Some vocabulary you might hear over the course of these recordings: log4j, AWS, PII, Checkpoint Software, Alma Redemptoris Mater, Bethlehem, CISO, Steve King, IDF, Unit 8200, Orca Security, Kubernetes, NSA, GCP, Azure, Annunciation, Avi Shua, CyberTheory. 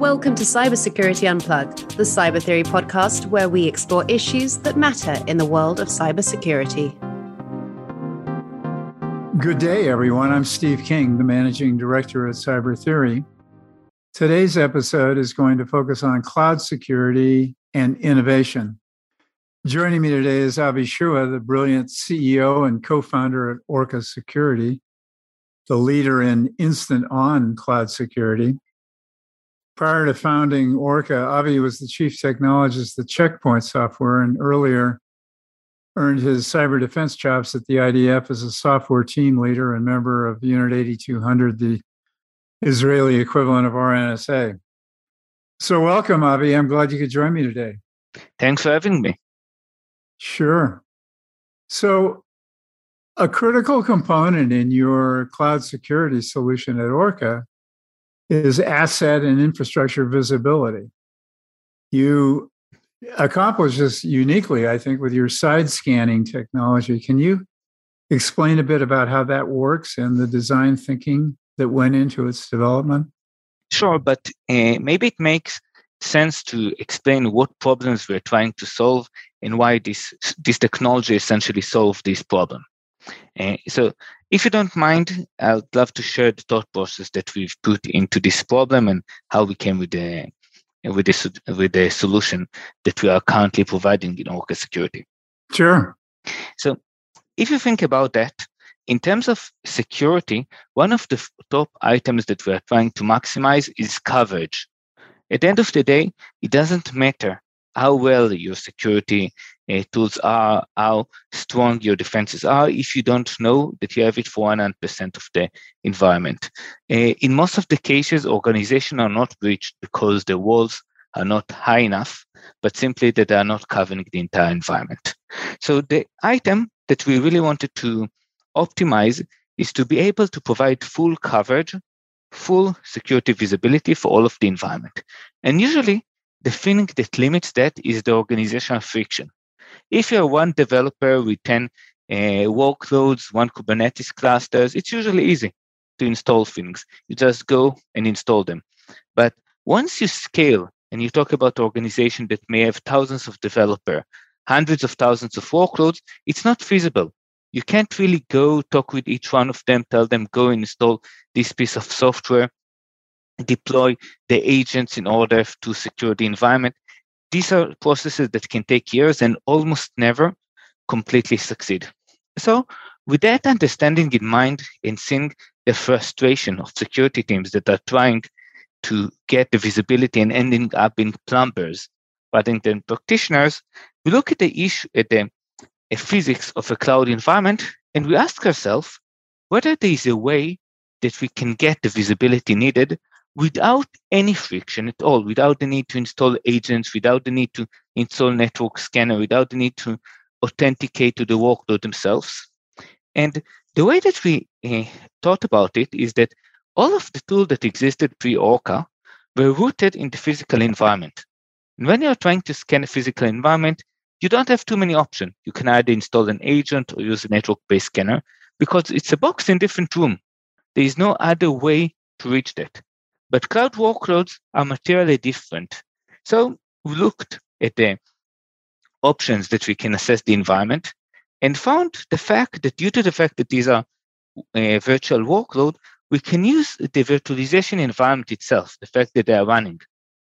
welcome to Cybersecurity Unplugged, the CyberTheory podcast where we explore issues that matter in the world of cybersecurity. Good day, everyone. I'm Steve King, the Managing Director at CyberTheory. Today's episode is going to focus on cloud security and innovation. Joining me today is Avi Shua, the brilliant CEO and co-founder at Orca Security, the leader in instant-on cloud security. Prior to founding Orca, Avi was the chief technologist at Checkpoint Software and earlier earned his cyber defense chops at the IDF as a software team leader and member of Unit 8200, the Israeli equivalent of our NSA. So welcome, Avi. I'm glad you could join me today. Thanks for having me. Sure. So a critical component in your cloud security solution at Orca is asset and infrastructure visibility. You accomplish this uniquely, I think, with your side scanning technology. Can you explain a bit about how that works and the design thinking that went into its development? Sure, but maybe it makes sense to explain what problems we're trying to solve and why this technology essentially solves this problem. So if you don't mind, I'd love to share the thought process that we've put into this problem and how we came with the solution that we are currently providing in Orca Security. Sure. So if you think about that, in terms of security, one of the top items that we are trying to maximize is coverage. At the end of the day, it doesn't matter how well your security tools are, how strong your defenses are, if you don't know that you have it for 100% of the environment. In most of the cases, organizations are not breached because the walls are not high enough, but simply that they are not covering the entire environment. So the item that we really wanted to optimize is to be able to provide full coverage, full security visibility for all of the environment. And usually, the thing that limits that is the organizational friction. If you're one developer with 10 workloads, one Kubernetes clusters, it's usually easy to install things. You just go and install them. But once you scale and you talk about organization that may have thousands of developers, hundreds of thousands of workloads, it's not feasible. You can't really go talk with each one of them, tell them, go and install this piece of software, deploy the agents in order to secure the environment. These are processes that can take years and almost never completely succeed. So with that understanding in mind and seeing the frustration of security teams that are trying to get the visibility and ending up in plumbers rather than practitioners, we look at the issue, at the physics of a cloud environment, and we ask ourselves whether there is a way that we can get the visibility needed without any friction at all, without the need to install agents, without the need to install network scanner, without the need to authenticate to the workload themselves. And the way that we thought about it is that all of the tools that existed pre-Orca were rooted in the physical environment. And when you're trying to scan a physical environment, you don't have too many options. You can either install an agent or use a network-based scanner because it's a box in a different room. There is no other way to reach that. But cloud workloads are materially different. So we looked at the options that we can assess the environment and found the fact that due to the fact that these are a virtual workload, we can use the virtualization environment itself, the fact that they are running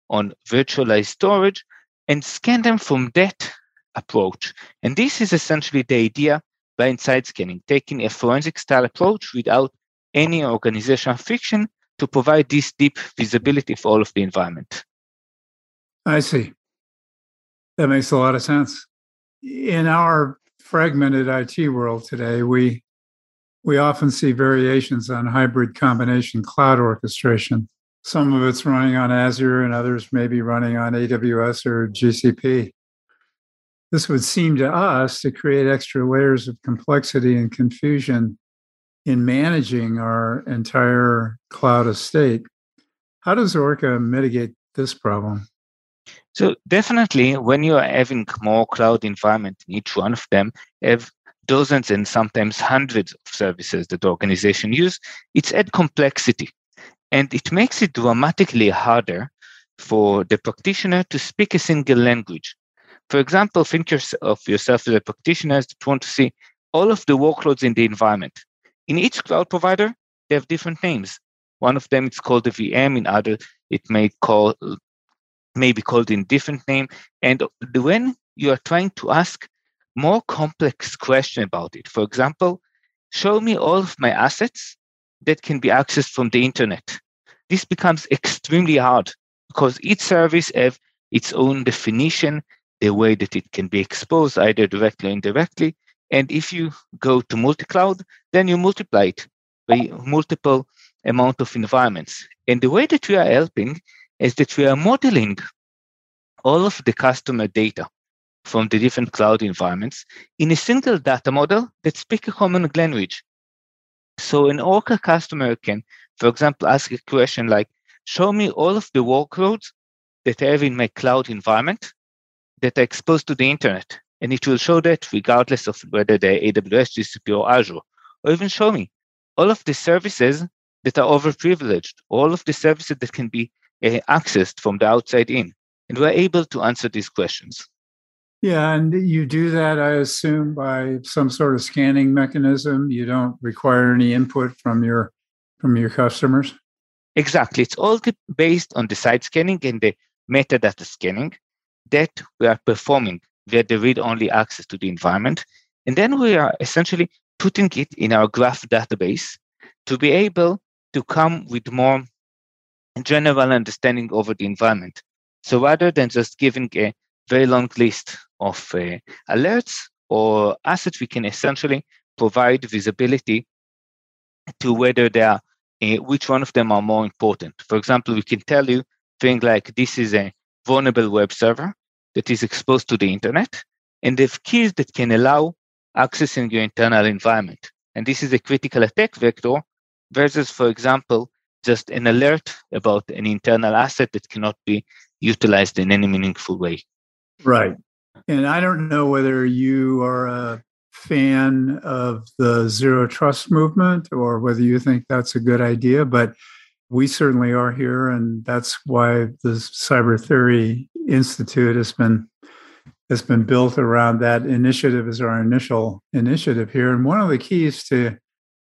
on virtualized storage, and scan them from that approach. And this is essentially the idea behind side scanning, taking a forensic style approach without any organizational friction to provide this deep visibility for all of the environment. I see. That makes a lot of sense. In our fragmented IT world today, we often see variations on hybrid combination cloud orchestration. Some of it's running on Azure and others may be running on AWS or GCP. This would seem to us to create extra layers of complexity and confusion in managing our entire cloud estate. How does Orca mitigate this problem? So definitely, when you are having more cloud environment, each one of them have dozens and sometimes hundreds of services that organizations use, it's add complexity. And it makes it dramatically harder for the practitioner to speak a single language. For example, think of yourself as a practitioner that want to see all of the workloads in the environment. In each cloud provider, they have different names. One of them, it's called a VM. In other, it may be called in different name. And when you are trying to ask more complex question about it, for example, show me all of my assets that can be accessed from the internet. This becomes extremely hard because each service has its own definition, the way that it can be exposed, either directly or indirectly. And if you go to multi-cloud, then you multiply it by multiple amount of environments. And the way that we are helping is that we are modeling all of the customer data from the different cloud environments in a single data model that speaks a common language. So an Orca customer can, for example, ask a question like, show me all of the workloads that I have in my cloud environment that are exposed to the internet. And it will show that regardless of whether they're AWS, GCP, or Azure, or even show me all of the services that are overprivileged, all of the services that can be accessed from the outside in. And we're able to answer these questions. Yeah, and you do that, I assume, by some sort of scanning mechanism. You don't require any input from your customers? Exactly. It's all based on the site scanning and the metadata scanning that we are performing via the read-only access to the environment. And then we are essentially putting it in our graph database to be able to come with more general understanding over the environment. So rather than just giving a very long list of alerts or assets, we can essentially provide visibility to whether they are, which one of them are more important. For example, we can tell you things like this is a vulnerable web server that is exposed to the internet, and they have keys that can allow accessing your internal environment. And this is a critical attack vector versus, for example, just an alert about an internal asset that cannot be utilized in any meaningful way. Right. And I don't know whether you are a fan of the zero trust movement or whether you think that's a good idea, but we certainly are here. And that's why the CyberTheory Institute has been built around that initiative as our initial initiative here. And one of the keys to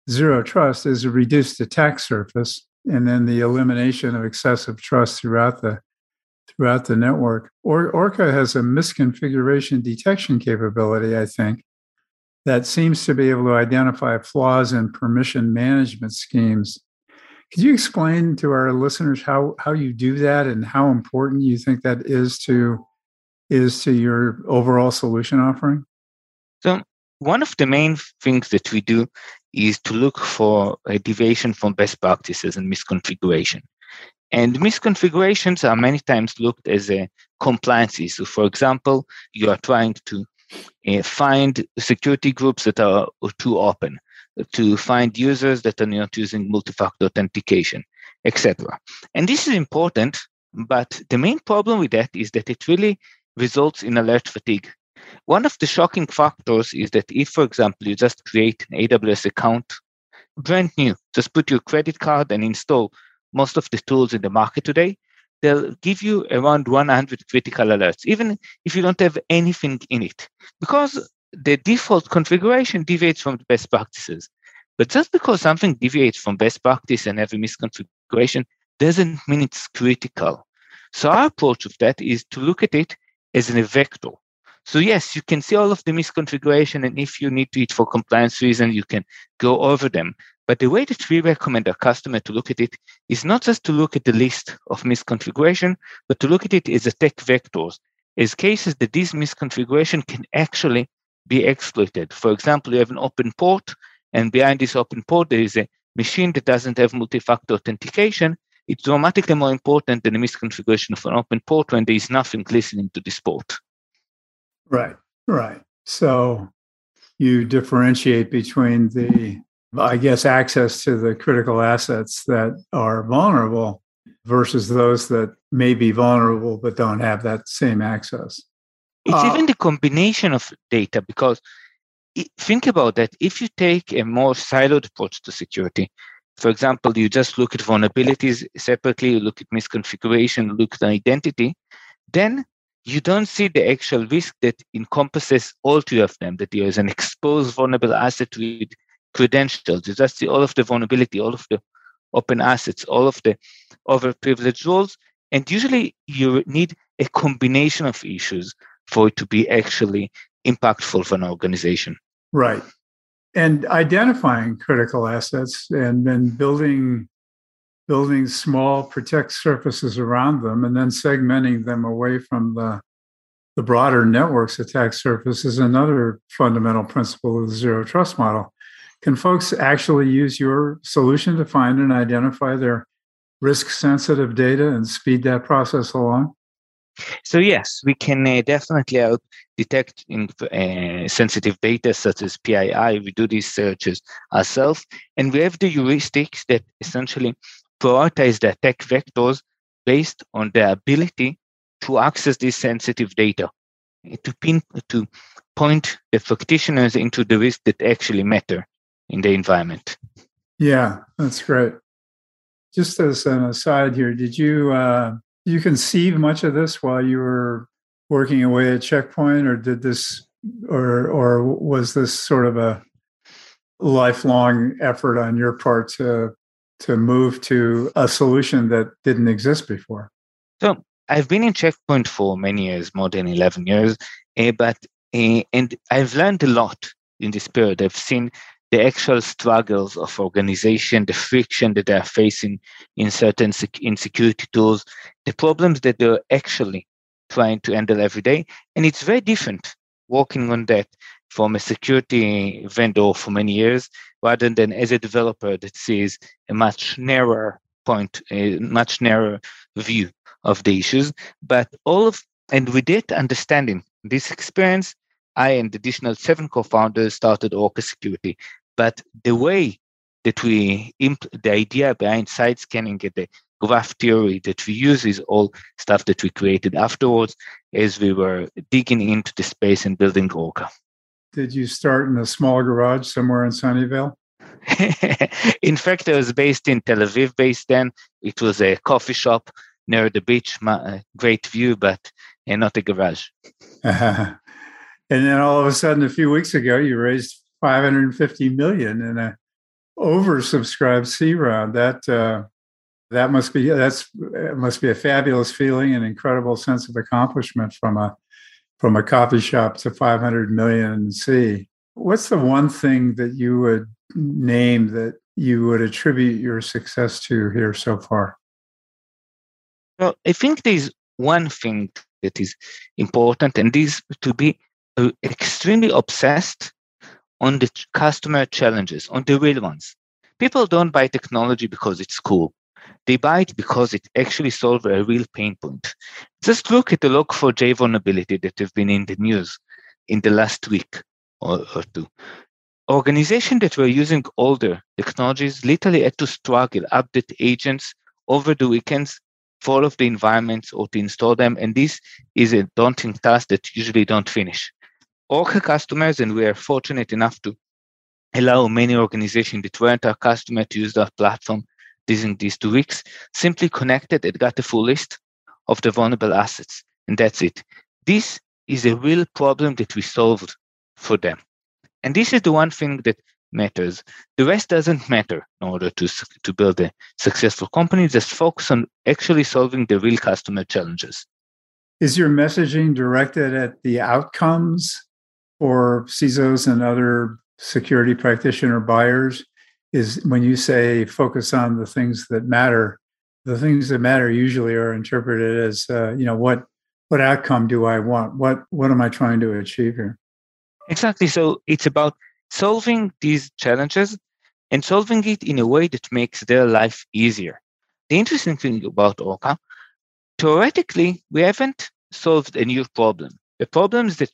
zero trust is a reduced attack surface and then the elimination of excessive trust throughout the network. Orca has a misconfiguration detection capability, I think, that seems to be able to identify flaws in permission management schemes. Could you explain to our listeners how you do that and how important you think that is to your overall solution offering? So one of the main things that we do is to look for a deviation from best practices and misconfiguration. And misconfigurations are many times looked as a compliance issue. For example, you are trying to find security groups that are too open, to find users that are not using multi-factor authentication, etc. And this is important, but the main problem with that is that it really results in alert fatigue. One of the shocking factors is that if, for example, you just create an AWS account, brand new, just put your credit card and install most of the tools in the market today, they'll give you around 100 critical alerts, even if you don't have anything in it, because the default configuration deviates from the best practices. But just because something deviates from best practice and every misconfiguration doesn't mean it's critical. So our approach of that is to look at it as a vector. So yes, you can see all of the misconfiguration, and if you need to it for compliance reasons, you can go over them. But the way that we recommend our customer to look at it is not just to look at the list of misconfiguration, but to look at it as attack vectors, as cases that this misconfiguration can actually be exploited. For example, you have an open port, and behind this open port, there is a machine that doesn't have multi-factor authentication. It's dramatically more important than the misconfiguration of an open port when there is nothing listening to this port. Right. So you differentiate between the, I guess, access to the critical assets that are vulnerable versus those that may be vulnerable but don't have that same access. It's even the combination of data, because think about that. If you take a more siloed approach to security, For example, you just look at vulnerabilities separately, you look at misconfiguration, look at identity, then you don't see the actual risk that encompasses all three of them, that there is an exposed vulnerable asset with credentials. You just see all of the vulnerability, all of the open assets, all of the overprivileged roles. And usually you need a combination of issues for it to be actually impactful for an organization. Right. And identifying critical assets and then building small protect surfaces around them and then segmenting them away from the broader network's attack surface is another fundamental principle of the zero trust model. Can folks actually use your solution to find and identify their risk-sensitive data and speed that process along? So yes, we can definitely help detect sensitive data such as PII. We do these searches ourselves, and we have the heuristics that essentially prioritize the attack vectors based on their ability to access this sensitive data, to point the practitioners into the risks that actually matter in the environment. Yeah, that's great. Just as an aside here, did you... you conceive much of this while you were working away at Checkpoint, or did this, or was this sort of a lifelong effort on your part to move to a solution that didn't exist before? So I've been in Checkpoint for many years, more than 11 years, and I've learned a lot in this period. I've seen the actual struggles of organization, the friction that they are facing in certain insecurity tools, the problems that they're actually trying to handle every day. And it's very different working on that from a security vendor for many years, rather than as a developer that sees a much narrower point, a much narrower view of the issues. But and with that understanding, this experience, I and additional 7 co-founders started Orca Security. But the way that the idea behind side scanning and the graph theory that we use is all stuff that we created afterwards as we were digging into the space and building Orca. Did you start in a small garage somewhere in Sunnyvale? In fact, I was based in Tel Aviv based then. It was a coffee shop near the beach, great view, but not a garage. And then all of a sudden, a few weeks ago, you raised $550 million in an oversubscribed C round. That must be a fabulous feeling, an incredible sense of accomplishment from a coffee shop to $500 million in C. What's the one thing that you would name that you would attribute your success to here so far? Well, I think there's one thing that is important, and this to be extremely obsessed on the customer challenges, on the real ones. People don't buy technology because it's cool. They buy it because it actually solves a real pain point. Just look at the log4j vulnerability that have been in the news in the last week or two. Organizations that were using older technologies literally had to struggle, update agents over the weekends for all of the environments or to install them. And this is a daunting task that usually don't finish. Orca customers, and we are fortunate enough to allow many organizations that weren't our customer to use our platform during these 2 weeks, simply connected and got the full list of the vulnerable assets. And that's it. This is a real problem that we solved for them. And this is the one thing that matters. The rest doesn't matter in order to build a successful company. Just focus on actually solving the real customer challenges. Is your messaging directed at the outcomes for CISOs and other security practitioner buyers? Is when you say focus on the things that matter, the things that matter usually are interpreted as, what outcome do I want? What am I trying to achieve here? Exactly. So it's about solving these challenges and solving it in a way that makes their life easier. The interesting thing about Orca, theoretically, we haven't solved a new problem. The problems that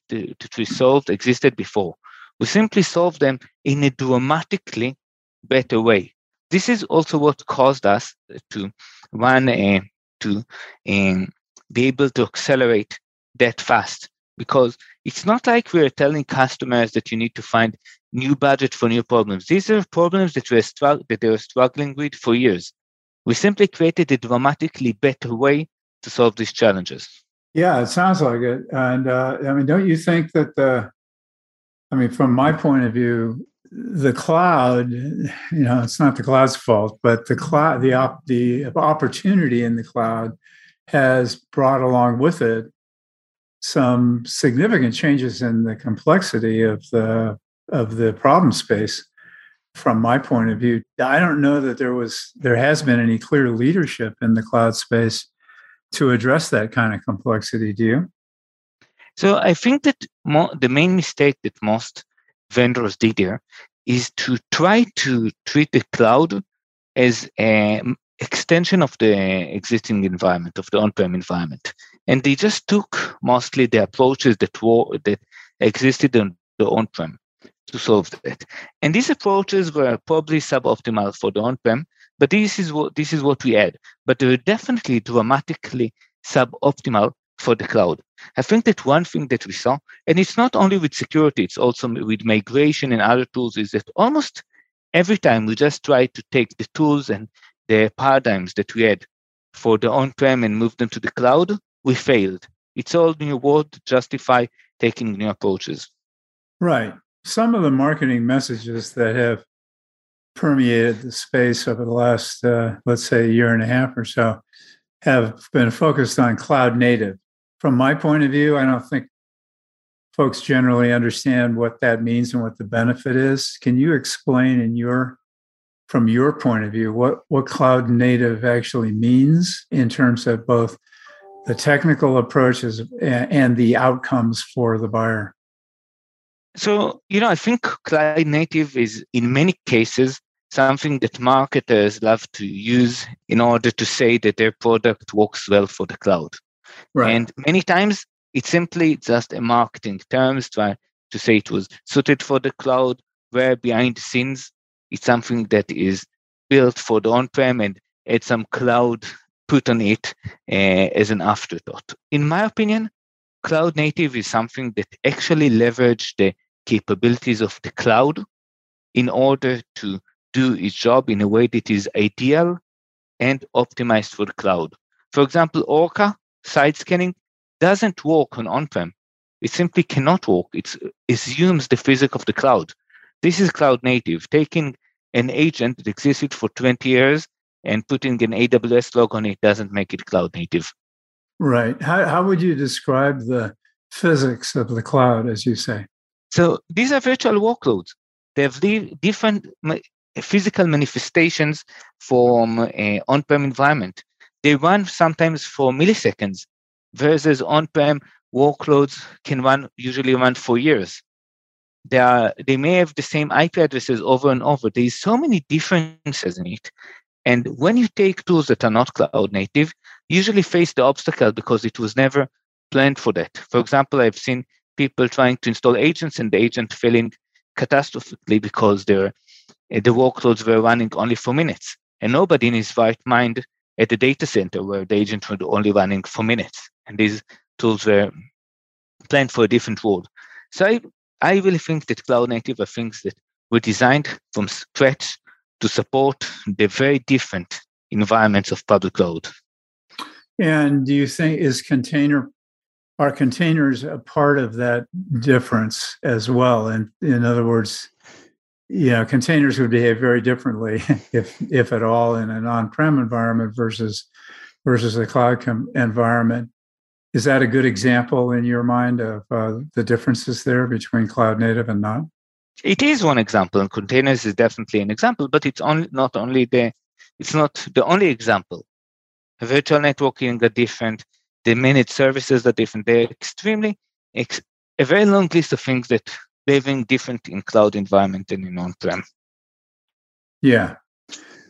we solved existed before. We simply solved them in a dramatically better way. This is also what caused us to be able to accelerate that fast. because it's not like we're telling customers that you need to find new budget for new problems. These are problems that they were struggling with for years. We simply created a dramatically better way to solve these challenges. Yeah, it sounds like it. And I mean, don't you think that from my point of view, the cloud, it's not the cloud's fault, but the cloud, the opportunity in the cloud has brought along with it some significant changes in the complexity of the problem space. From my point of view, I don't know that there has been any clear leadership in the cloud space to address that kind of complexity. Do you? So I think that the main mistake that most vendors did here is to try to treat the cloud as an extension of the existing environment, of the on-prem environment. And they just took mostly the approaches that existed on the on-prem to solve that. And these approaches were probably suboptimal for the on-prem, but this is what we had. But they were definitely dramatically suboptimal for the cloud. I think that one thing that we saw, and it's not only with security, it's also with migration and other tools, is that almost every time we just try to take the tools and the paradigms that we had for the on-prem and move them to the cloud, we failed. It's all new world to justify taking new approaches. Right. Some of the marketing messages that have permeated the space over the last, let's say, year and a half or so have been focused on cloud native. From my point of view, I don't think folks generally understand what that means and what the benefit is. Can you explain from your point of view, what cloud native actually means in terms of both the technical approaches and the outcomes for the buyer? So, I think cloud native is, in many cases, something that marketers love to use in order to say that their product works well for the cloud. Right. And many times it's simply just a marketing terms trying to say it was suited for the cloud, where behind the scenes it's something that is built for the on-prem and add some cloud put on it as an afterthought. In my opinion, cloud native is something that actually leverages the capabilities of the cloud in order to do its job in a way that is ideal and optimized for the cloud. For example, Orca side scanning doesn't work on-prem. It simply cannot work. It assumes the physics of the cloud. This is cloud native, taking an agent that existed for 20 years and putting an AWS log on it doesn't make it cloud native. Right. How would you describe the physics of the cloud, as you say? So these are virtual workloads. They have different physical manifestations from an on-prem environment. They run sometimes for milliseconds, versus on-prem workloads can usually run for years. They may have the same IP addresses over and over. There's so many differences in it. And when you take tools that are not cloud native, usually face the obstacle because it was never planned for that. For example, I've seen people trying to install agents and the agent failing catastrophically because the workloads were running only for minutes. And nobody in his right mind at the data center where the agent was only running for minutes. And these tools were planned for a different world. So I really think that cloud native are things that were designed from scratch to support the very different environments of public cloud. And do you think are containers a part of that difference as well? And in other words, containers would behave very differently, if at all, in an on-prem environment versus a cloud environment. Is that a good example in your mind of the differences there between cloud native and not? It is one example, and containers is definitely an example, but it's not the only example. Virtual networking are different. The managed services are different. They're a very long list of things that living different in cloud environment than in on-prem. Yeah.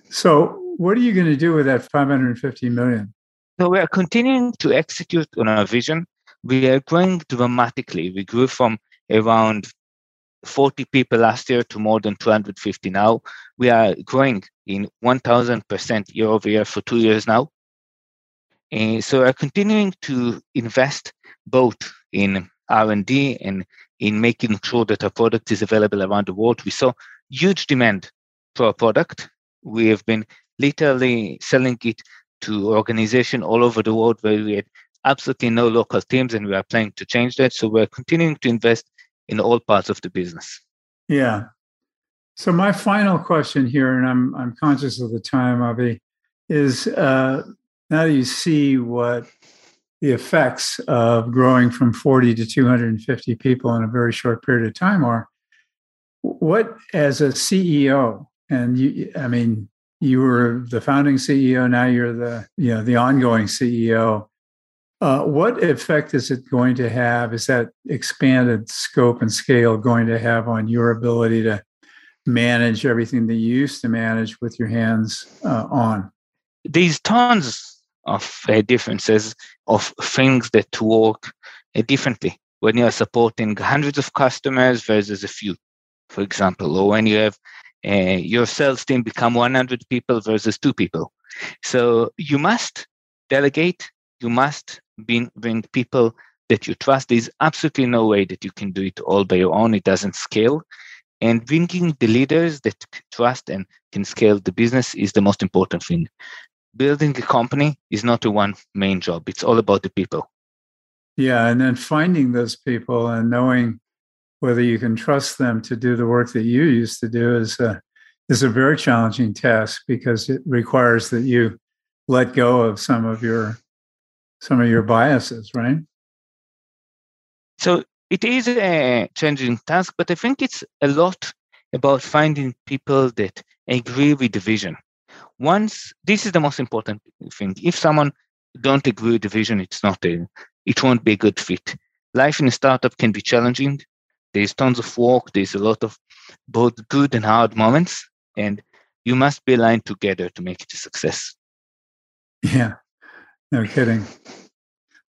So what are you going to do with that $550 million? So we are continuing to execute on our vision. We are growing dramatically. We grew from around 40 people last year to more than 250 now. We are growing in 1,000% year over year for 2 years now. So we're continuing to invest both in R&D and in making sure that our product is available around the world. We saw huge demand for our product. We have been literally selling it to organizations all over the world where we had absolutely no local teams, and we are planning to change that. So we're continuing to invest in all parts of the business. Yeah. So my final question here, and I'm conscious of the time, Avi, is now that you see what the effects of growing from 40 to 250 people in a very short period of time are, what, as a CEO, and you, I mean, you were the founding CEO, now you're the, you know, the ongoing CEO. What effect is it going to have? Is that expanded scope and scale going to have on your ability to manage everything that you used to manage with your hands on? These tons of differences of things that work differently when you are supporting hundreds of customers versus a few, for example, or when you have your sales team become 100 people versus 2 people. So you must delegate, you must bring people that you trust. There's absolutely no way that you can do it all by your own. It doesn't scale. And bringing the leaders that trust and can scale the business is the most important thing. Building a company is not a one main job. It's all about the people. Yeah, and then finding those people and knowing whether you can trust them to do the work that you used to do is a very challenging task, because it requires that you let go of some of your biases, right? So it is a challenging task, but I think it's a lot about finding people that agree with the vision. Once, this is the most important thing. If someone don't agree with the vision, it won't be a good fit. Life in a startup can be challenging. There's tons of work. There's a lot of both good and hard moments, and you must be aligned together to make it a success. Yeah, no kidding.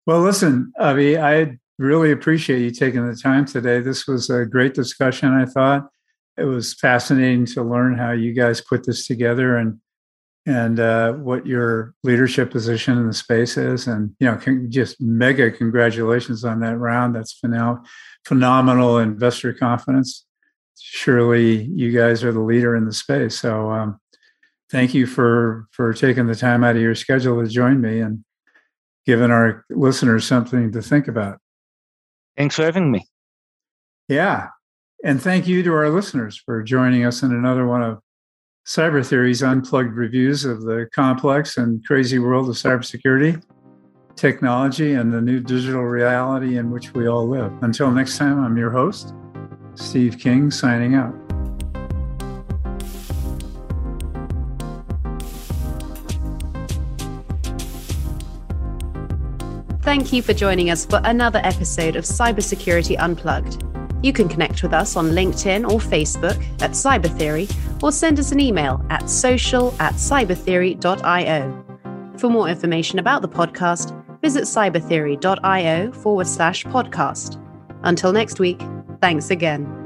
Well, listen, Avi, I really appreciate you taking the time today. This was a great discussion, I thought. It was fascinating to learn how you guys put this together and what your leadership position in the space is. And, you know, just mega congratulations on that round. That's phenomenal investor confidence. Surely you guys are the leader in the space. So thank you for taking the time out of your schedule to join me and giving our listeners something to think about. Thanks for having me. Yeah. And thank you to our listeners for joining us in another one of Cyber Theory's unplugged reviews of the complex and crazy world of cybersecurity, technology, and the new digital reality in which we all live. Until next time, I'm your host, Steve King, signing out. Thank you for joining us for another episode of Cybersecurity Unplugged. You can connect with us on LinkedIn or Facebook at CyberTheory, or send us an email at social@cybertheory.io. For more information about the podcast, visit cybertheory.io/podcast. Until next week, thanks again.